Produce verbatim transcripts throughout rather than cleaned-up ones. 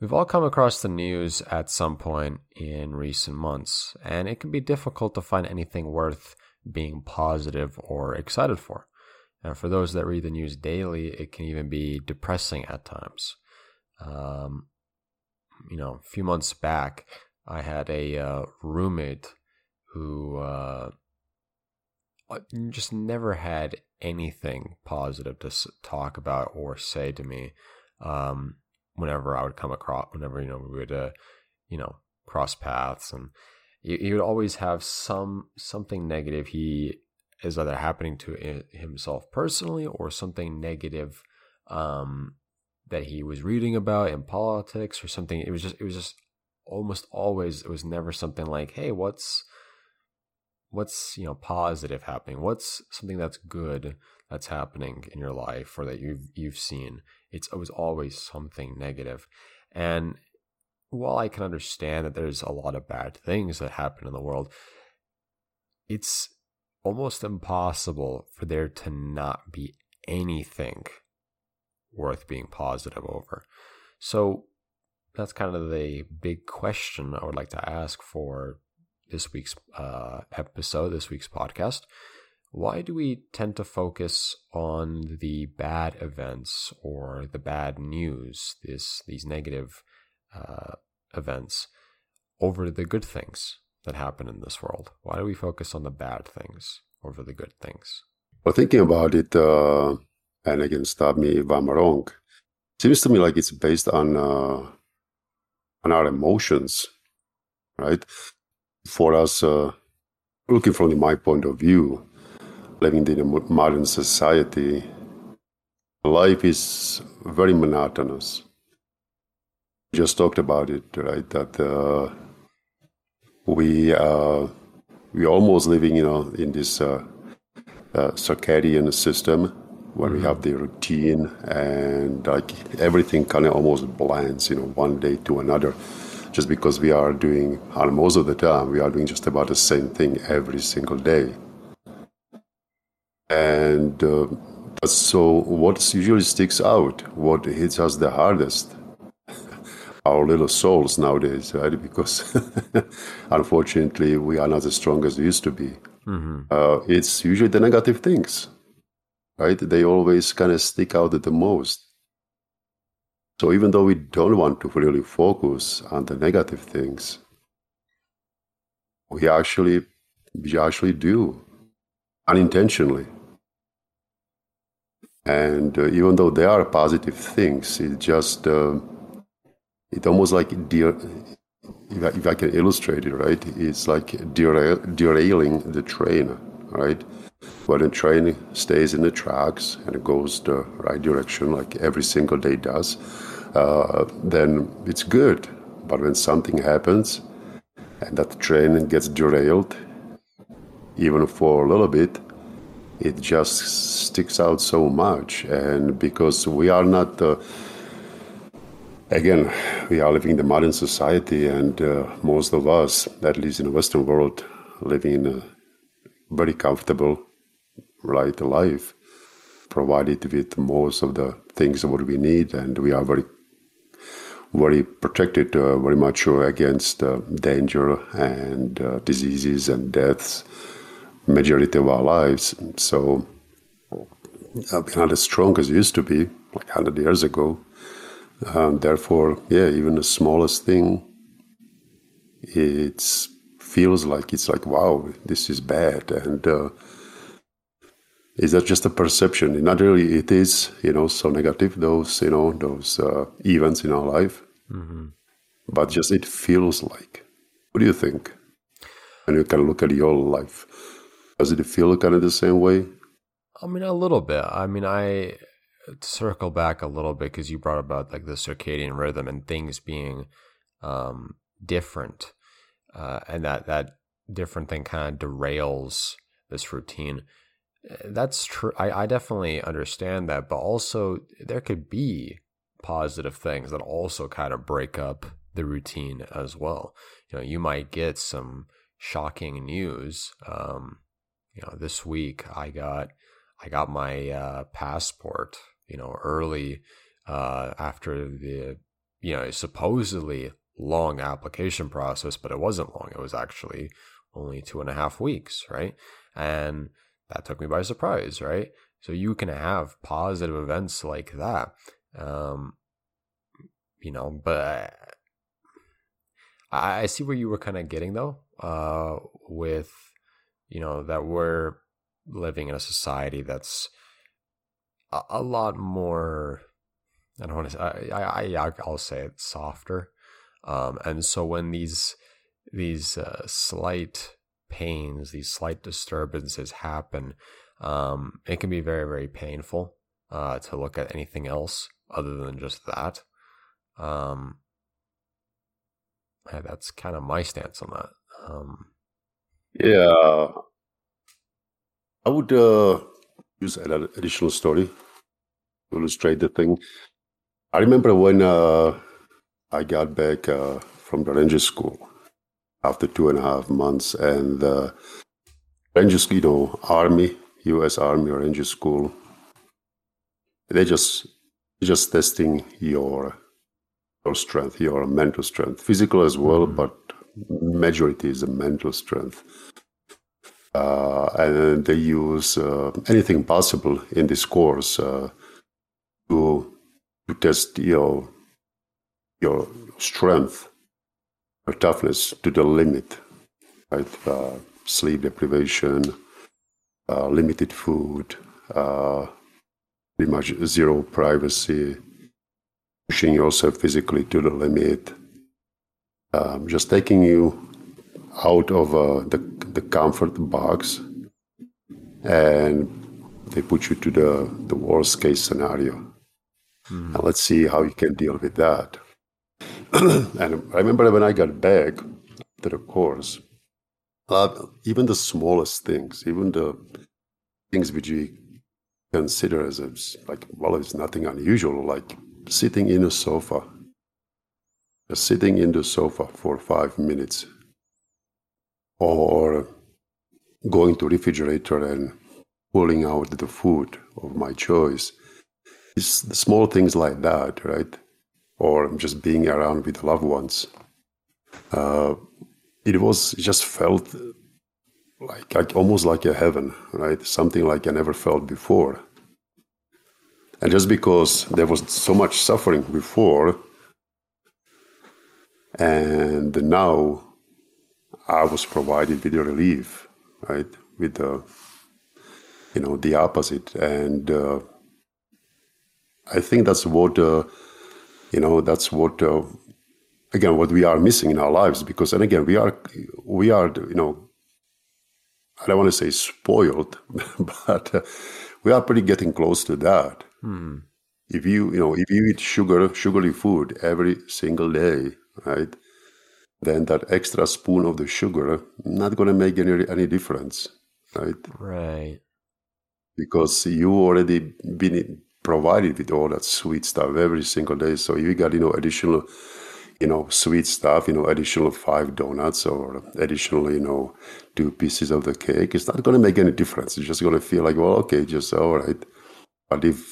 We've all come across the news at some point in recent months, and it can be difficult to find anything worth being positive or excited for. And for those that read the news daily, it can even be depressing at times. Um, you know, a few months back, I had a uh, roommate who uh, just never had anything positive to talk about or say to me. Um, whenever I would come across, whenever, you know, we would, uh, you know, cross paths, and he would always have some, something negative. He is either happening to himself personally or something negative, um, that he was reading about in politics or something. It was just, it was just almost always, it was never something like, hey, what's, what's, you know, positive happening? What's something that's good that's happening in your life or that you've, you've seen? It's, it was always something negative. And while I can understand that there's a lot of bad things that happen in the world, it's almost impossible for there to not be anything worth being positive over. So that's kind of the big question I would like to ask for this week's uh, episode, this week's podcast. Why do we tend to focus on the bad events or the bad news, this these negative uh, events, over the good things that happen in this world? Why do we focus on the bad things over the good things? Well, thinking about it, uh, and again, stop me if I'm wrong, seems to me like it's based on uh, on our emotions, right? For us, uh, looking from my point of view, living in a modern society, life is very monotonous. We just talked about it, right? That uh, we uh, we almost living, you know, in this uh, uh, circadian system where mm-hmm. we have the routine and like everything kind of almost blends, you know, one day to another, just because we are doing, most of the time, we are doing just about the same thing every single day. And uh, so what usually sticks out, what hits us the hardest, our little souls nowadays, right? Because unfortunately, we are not as strong as we used to be. Mm-hmm. Uh, it's usually the negative things, right? They always kind of stick out the most. So even though we don't want to really focus on the negative things, we actually, we actually do, unintentionally. And uh, even though they are positive things, it just, uh, it almost like, de- if, I, if I can illustrate it, right? It's like derail- derailing the train, right? Where the train stays in the tracks and it goes the right direction, like every single day does, uh, then it's good. But when something happens and that train gets derailed, even for a little bit, it just sticks out so much. And because we are not, uh, again, we are living in the modern society, and uh, most of us, at least in the Western world, living in a very comfortable, right, life, provided with most of the things that we need. And we are very, very protected, uh, very much against uh, danger and uh, diseases and deaths, majority of our lives. So uh, we're not as strong as we used to be, like one hundred years ago. Um, therefore, yeah, even the smallest thing, it feels like it's like, wow, this is bad. And uh, is that just a perception? Not really. It is, you know, so negative, those, you know, those uh, events in our life. Mm-hmm. But just it feels like. What do you think? And you can look at your life. Does it feel kind of the same way? I mean, a little bit. I mean, I circle back a little bit because you brought about like the circadian rhythm and things being um, different, uh, and that that different thing kind of derails this routine. That's true. I, I definitely understand that, but also there could be positive things that also kind of break up the routine as well. You know, you might get some shocking news. Um, You know, this week I got I got my uh, passport, you know, early uh, after the you know, supposedly long application process, but it wasn't long. It was actually only two and a half weeks, right? And that took me by surprise, right? So you can have positive events like that, um, you know, but I, I see where you were kind of getting though, uh, with, you know, that we're living in a society that's a, a lot more, I don't want to, I, I, I'll say it, softer. Um, and so when these, these, uh, slight pains, these slight disturbances happen, um, it can be very, very painful, uh, to look at anything else other than just that. Um, that's kind of my stance on that. Um, yeah, I would, uh, use an additional story to illustrate the thing. I remember when, uh, I got back uh, from the Ranger School after two and a half months, and the Ranger School, you know, Army, U S Army Ranger School, they just just testing your your strength, your mental strength, physical as well, mm-hmm. but majority is the mental strength. Uh, and they use uh, anything possible in this course uh, to to test your. your strength, your toughness to the limit, right? Uh, sleep deprivation, uh, limited food, uh, pretty much zero privacy, pushing yourself physically to the limit, um, just taking you out of uh, the, the comfort box, and they put you to the, the worst case scenario. Mm. Now let's see how you can deal with that. And I remember when I got back to the course, uh, even the smallest things, even the things which we consider as a, like, well, it's nothing unusual, like sitting in a sofa, just sitting in the sofa for five minutes, or going to the refrigerator and pulling out the food of my choice. It's the small things like that, right? Or just being around with loved ones. Uh, it was it just felt like, like almost like a heaven, right? Something like I never felt before. And just because there was so much suffering before, and now I was provided with a relief, right? With the, you know, the opposite. And uh, I think that's what... Uh, You know, that's what, uh, again, what we are missing in our lives. Because, and again, we are, we are, you know, I don't want to say spoiled, but uh, we are pretty getting close to that. Mm. If you, you know, if you eat sugar, sugary food every single day, right, then that extra spoon of the sugar not going to make any any difference, right? Right. Because you already been provided with all that sweet stuff every single day. So you got, you know, additional, you know, sweet stuff, you know, additional five donuts or additional, you know, two pieces of the cake. It's not going to make any difference. It's just going to feel like, well, okay, just all right. But if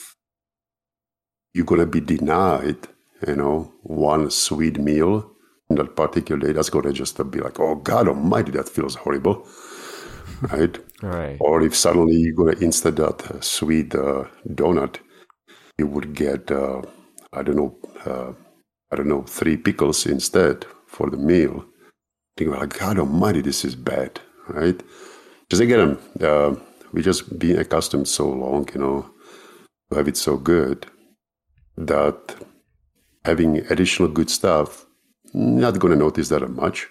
you're going to be denied, you know, one sweet meal on that particular day, that's going to just be like, oh, God almighty, that feels horrible. Right? Right. Or if suddenly you're going to, instead of that uh, sweet uh, donut, you would get, uh, I don't know, uh, I don't know, three pickles instead for the meal. Think like, God almighty, this is bad, right? Just again, uh, we just been accustomed so long, you know, to have it so good that having additional good stuff, not going to notice that much.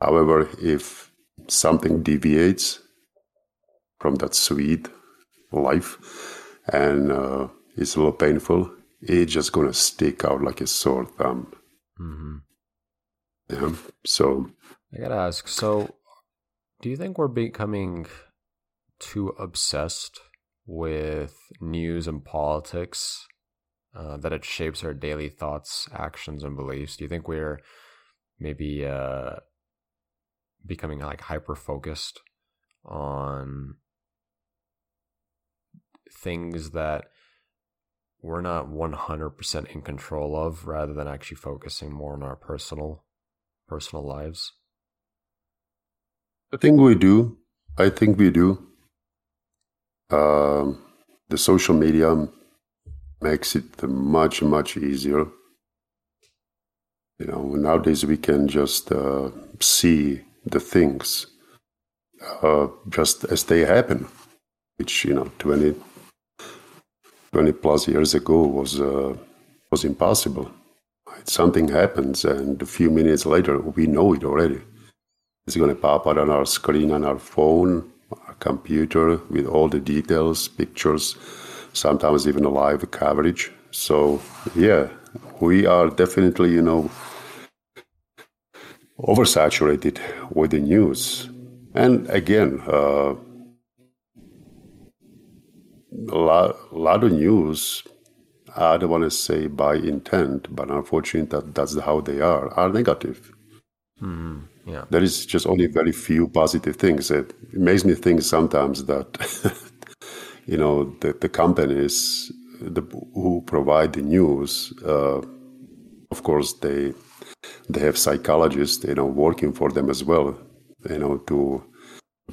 However, if something deviates from that sweet life and, uh, it's a little painful, it's just going to stick out like a sore thumb. Mm-hmm. Yeah. So I got to ask, so do you think we're becoming too obsessed with news and politics, uh, that it shapes our daily thoughts, actions, and beliefs? Do you think we're maybe uh, becoming like hyper-focused on things that we're not one hundred percent in control of, rather than actually focusing more on our personal personal lives? I think we do. I think we do. Um, the social media makes it much, much easier. You know, nowadays we can just uh, see the things uh, just as they happen, which, you know, twenty, twenty plus years ago was uh, was impossible. Something happens, and a few minutes later, we know it already. It's going to pop out on our screen, on our phone, our computer, with all the details, pictures, sometimes even live coverage. So, yeah, we are definitely, you know, oversaturated with the news. And again, uh, a lot, a lot of news, I don't want to say by intent, but unfortunately, that, that's how they are, are negative. Mm-hmm. Yeah. There is just only very few positive things. It, it makes me think sometimes that, you know, the, the companies the, who provide the news, uh, of course, they they have psychologists, you know, working for them as well, you know, to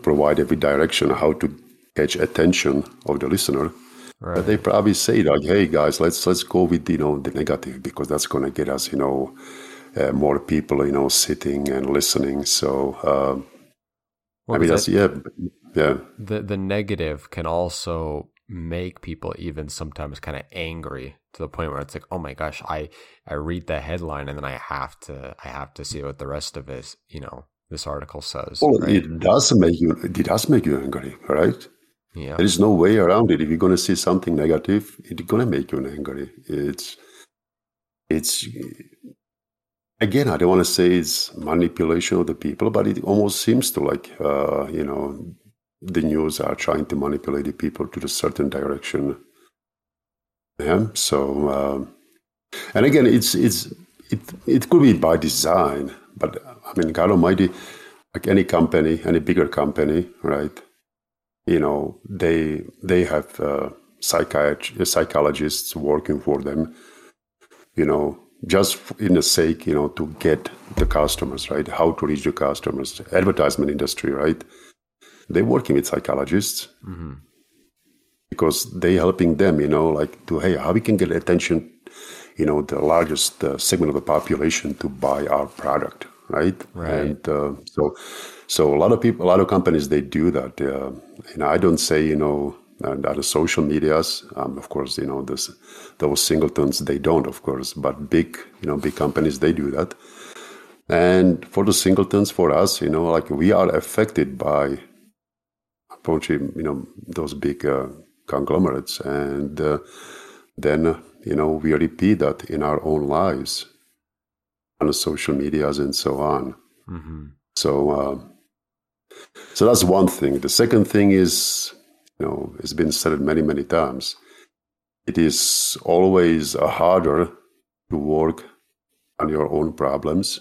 provide every direction how to catch attention of the listener. Right. But they probably say like, "Hey guys, let's let's go with you know the negative because that's going to get us, you know." Uh, more people, you know, sitting and listening. So, um, well, I mean, that's, yeah, yeah. The, the negative can also make people even sometimes kind of angry to the point where it's like, oh my gosh, I, I read the headline and then I have to, I have to see what the rest of this, you know, this article says. Well, right? It does make you, it does make you angry, right? Yeah. There is no way around it. If you're going to see something negative, it's going to make you angry. It's, it's, Again, I don't want to say it's manipulation of the people, but it almost seems to like, uh, you know, the news are trying to manipulate the people to a certain direction. Yeah. So, um, and again, it's it's it it could be by design, but I mean, God Almighty, like any company, any bigger company, right? You know, they they have uh, psychiatrists, psychologists working for them. You know. Just in the sake, you know, to get the customers, right? How to reach the customers. Advertisement industry, right? They're working with psychologists mm-hmm. because they're helping them, you know, like to, hey, how we can get attention, you know, the largest uh, segment of the population to buy our product, right? Right. And uh, so, so a lot of people, a lot of companies, they do that. Uh, and I don't say, you know, and other social medias, um, of course, you know, this, those singletons, they don't, of course, but big, you know, big companies, they do that. And for the singletons, for us, you know, like we are affected by, you know, those big uh, conglomerates. And uh, then, you know, we repeat that in our own lives on the social medias and so on. Mm-hmm. So, uh, so that's one thing. The second thing is, you know, it's been said many, many times. It is always harder to work on your own problems,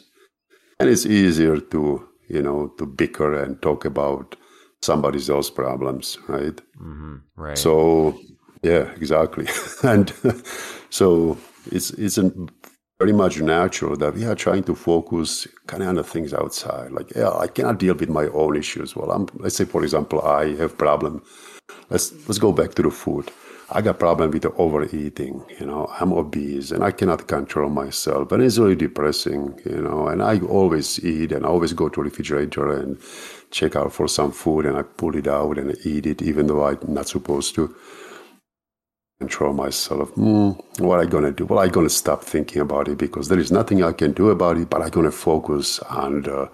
and it's easier to, you know, to bicker and talk about somebody else's problems, right? Mm-hmm, right. So, yeah, exactly. And so it's it's very much natural that we are trying to focus kind of on the things outside. Like, yeah, I cannot deal with my own issues. Well, I'm let's say, for example, I have problem. Let's let's go back to the food. I got problem with the overeating. You know, I'm obese and I cannot control myself, and it's really depressing. You know, and I always eat and I always go to the refrigerator and check out for some food, and I pull it out and eat it, even though I'm not supposed to control myself. Mm, what am I gonna do? Well, I'm gonna stop thinking about it because there is nothing I can do about it. But I'm gonna focus on the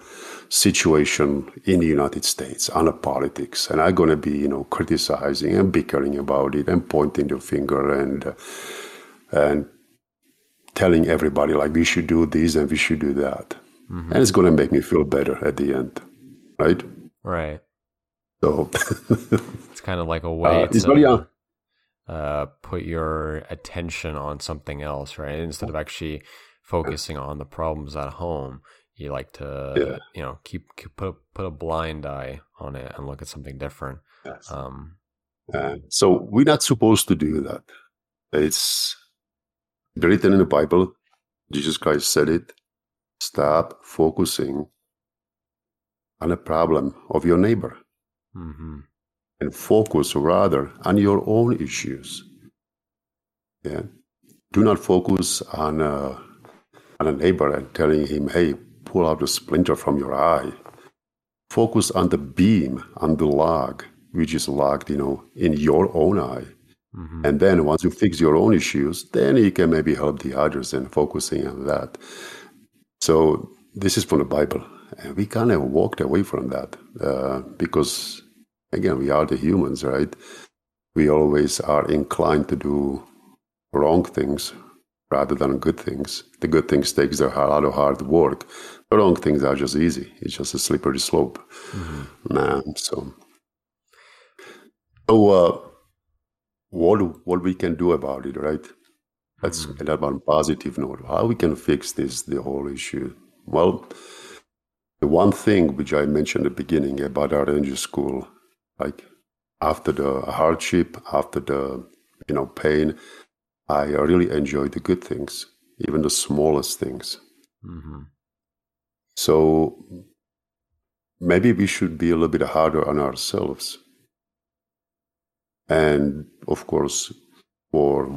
situation in the United States, on the politics, and I'm going to be, you know, criticizing and bickering about it and pointing the finger and uh, and telling everybody like we should do this and we should do that, mm-hmm. and it's going to make me feel better at the end, right? Right. So it's kind of like a way uh, to very, uh, uh, put your attention on something else, right? Instead of actually focusing on the problems at home. You like to, yeah. you know, keep, keep put a, put a blind eye on it and look at something different. Yes. Um, uh, so we're not supposed to do that. It's written in the Bible. Jesus Christ said it. Stop focusing on the problem of your neighbor. Mm-hmm. And focus rather on your own issues. Yeah. Do not focus on, uh, on a neighbor and telling him, hey, pull out the splinter from your eye. Focus on the beam, on the log, which is locked, you know, in your own eye. Mm-hmm. And then once you fix your own issues, then you can maybe help the others and focusing on that. So this is from the Bible. And we kind of walked away from that uh, because, again, we are the humans, right? We always are inclined to do wrong things rather than good things. The good things takes a lot of hard work. The wrong things are just easy. It's just a slippery slope. Mm-hmm. Nah, so, so uh, what what we can do about it, right? Let's mm-hmm. get about a positive note. How we can fix this, the whole issue? Well, the one thing which I mentioned at the beginning about our ranger school, like after the hardship, after the you know pain, I really enjoy the good things, even the smallest things. Mm-hmm. So maybe we should be a little bit harder on ourselves. And of course, for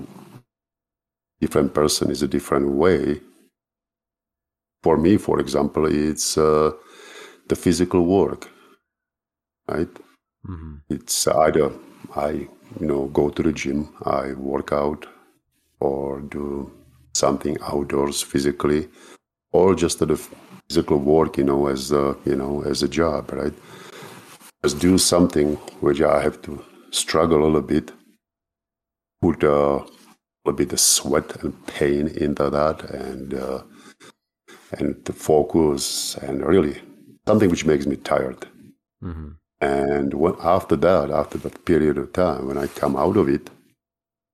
different person is a different way. For me, for example, it's uh, the physical work, right? Mm-hmm. It's either I, you know, go to the gym, I work out, or do something outdoors physically, or just the physical work, you know, as a, you know, as a job, right? Just do something which I have to struggle a little bit, put a little bit of sweat and pain into that, and uh, and the focus, and really something which makes me tired. Mm-hmm. And when, after that, after that period of time, when I come out of it,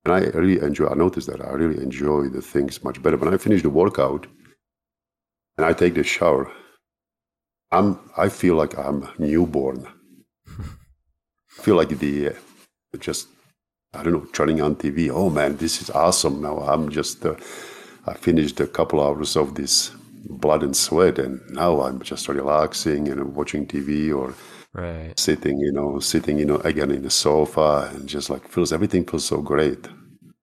and I really enjoy, I notice that I really enjoy the things much better. When I finish the workout and I take the shower, I'm, I feel like I'm newborn. I feel like the, just, I don't know, turning on T V. Oh man, this is awesome. Now I'm just, uh, I finished a couple hours of this blood and sweat, and now I'm just relaxing and watching T V or right. Sitting, you know, sitting, you know, again in the sofa, and just like feels everything feels so great,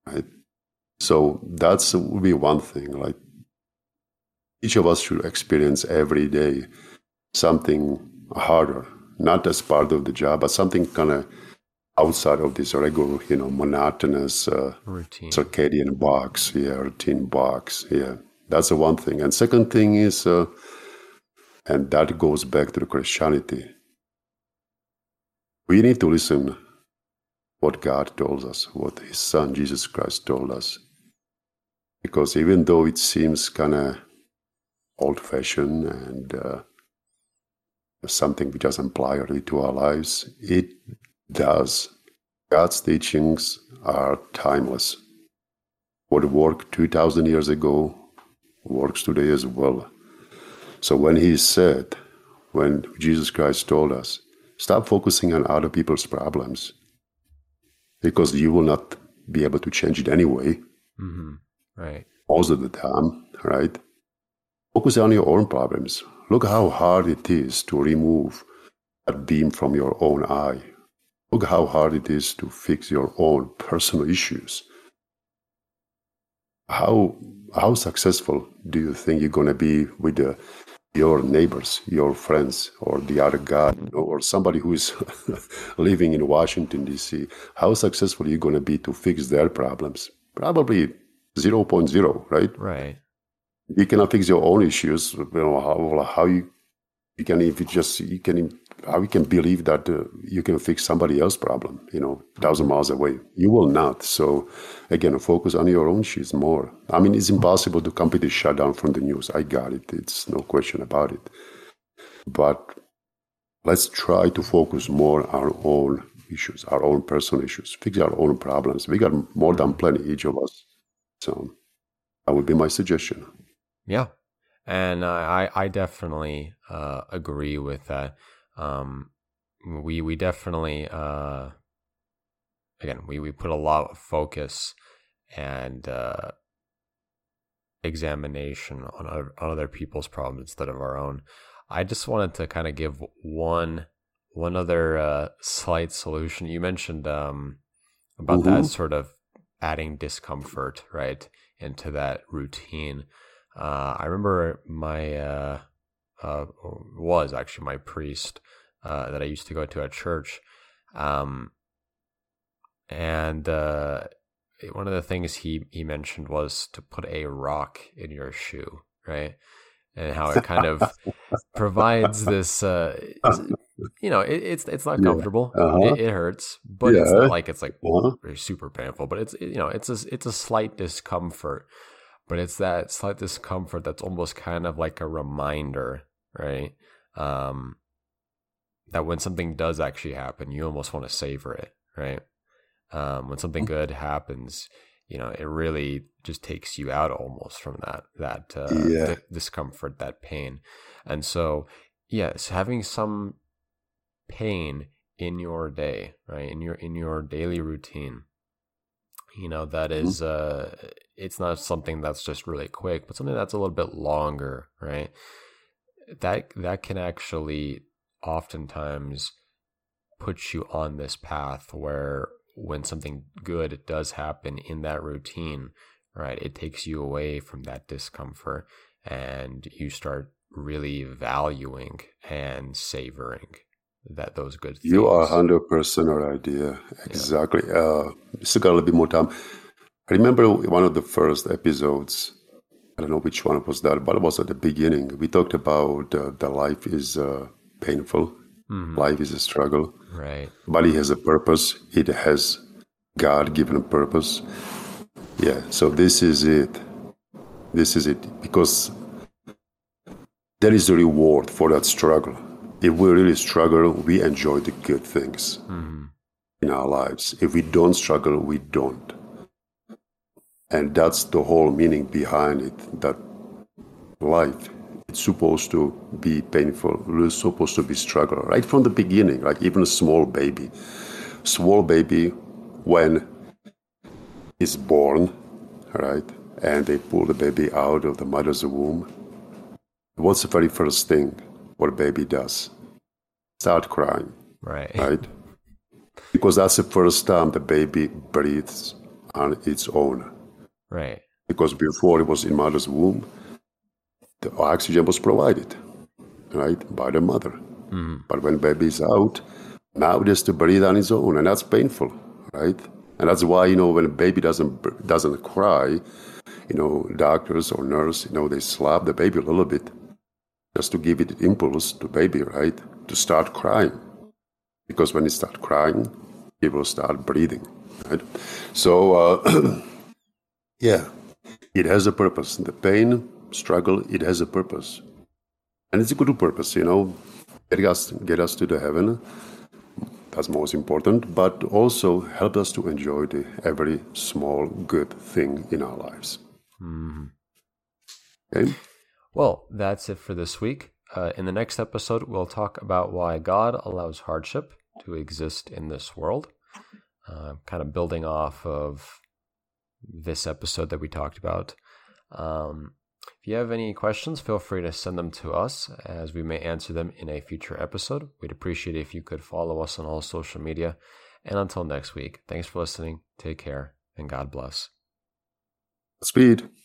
right? So that's would be one thing. Like each of us should experience every day something harder, not as part of the job, but something kind of outside of this regular, you know, monotonous uh, routine, circadian box, yeah, routine box, yeah. That's the one thing. And second thing is, uh, and that goes back to the Christianity. We need to listen what God told us, what His Son, Jesus Christ, told us. Because even though it seems kind of old-fashioned and uh, something which doesn't apply really to our lives, it does. God's teachings are timeless. What worked two thousand years ago works today as well. So when He said, when Jesus Christ told us, stop focusing on other people's problems because you will not be able to change it anyway. Mm-hmm. Right. Most of the time, right? Focus on your own problems. Look how hard it is to remove a beam from your own eye. Look how hard it is to fix your own personal issues. How how successful do you think you're going to be with the your neighbors, your friends, or the other guy, or somebody who is living in Washington, D C, how successful are you going to be to fix their problems? Probably zero point zero, right? Right. You cannot fix your own issues. You know, how, how you, you can, if you just, you can, how you can believe that uh, you can fix somebody else's problem, you know, a thousand miles away. You will not. So, again, focus on your own issues more. I mean, it's impossible to completely shut down from the news. I got it. It's no question about it. But let's try to focus more on our own issues, our own personal issues, fix our own problems. We got more than plenty, each of us. So, that would be my suggestion. Yeah. And uh, I, I definitely uh, agree with that. Um, we, we definitely, uh, again, we, we put a lot of focus and uh, examination on other, on other people's problems instead of our own. I just wanted to kind of give one one other uh, slight solution. You mentioned um, about mm-hmm. that sort of adding discomfort, right, into that routine. Uh, I remember my uh, uh, was actually my priest uh, that I used to go to at church, um, and uh, one of the things he he mentioned was to put a rock in your shoe, right? And how it kind of provides this, uh, you know, it, it's it's not comfortable, yeah. uh-huh. it, it hurts, but yeah. it's not like it's like uh-huh. super painful. But it's you know, it's a, it's a slight discomfort, but it's that slight discomfort that's almost kind of like a reminder, right? Um, that when something does actually happen, you almost want to savor it, right? Um, when something good happens, you know, it really just takes you out almost from that that uh, yeah. th- discomfort, that pain. And so, yes, having some pain in your day, right, in your in your daily routine, you know, that is, uh, it's not something that's just really quick, but something that's a little bit longer, right? That that can actually oftentimes put you on this path where, when something good does happen in that routine, right, it takes you away from that discomfort and you start really valuing and savoring that those good things. You are one hundred percent right, yeah. Exactly. Yeah. Uh, just got a little bit more time. I remember one of the first episodes, I don't know which one was that, but it was at the beginning. We talked about uh, the life is uh, painful. Mm-hmm. Life is a struggle, right? But it has a purpose. It has God-given purpose. Yeah. So this is it. This is it, because there is a reward for that struggle. If we really struggle, we enjoy the good things mm-hmm. in our lives. If we don't struggle, we don't. And that's the whole meaning behind it. That life. It's supposed to be painful. It's supposed to be struggle right from the beginning. Like even a small baby, small baby, when it's born, right, and they pull the baby out of the mother's womb. What's the very first thing what a baby does? Start crying, right? Right, because that's the first time the baby breathes on its own, right? Because before it was in mother's womb. The oxygen was provided, right, by the mother. Mm-hmm. But when baby is out, now it has to breathe on its own, and that's painful, right? And that's why, you know, when a baby doesn't doesn't cry, you know, doctors or nurse, you know, they slap the baby a little bit just to give it impulse to baby, right, to start crying. Because when it starts crying, it will start breathing, right? So, uh, yeah, it has a purpose. The pain... struggle, it has a purpose, and it's a good purpose, you know, get us get us to the heaven, that's most important, but also help us to enjoy the every small good thing in our lives. Mm-hmm. Okay, well, that's it for this week. Uh, in the next episode, we'll talk about why God allows hardship to exist in this world, uh, kind of building off of this episode that we talked about. um If you have any questions, feel free to send them to us, as we may answer them in a future episode. We'd appreciate it if you could follow us on all social media. And until next week, thanks for listening. Take care, and God bless. Speed.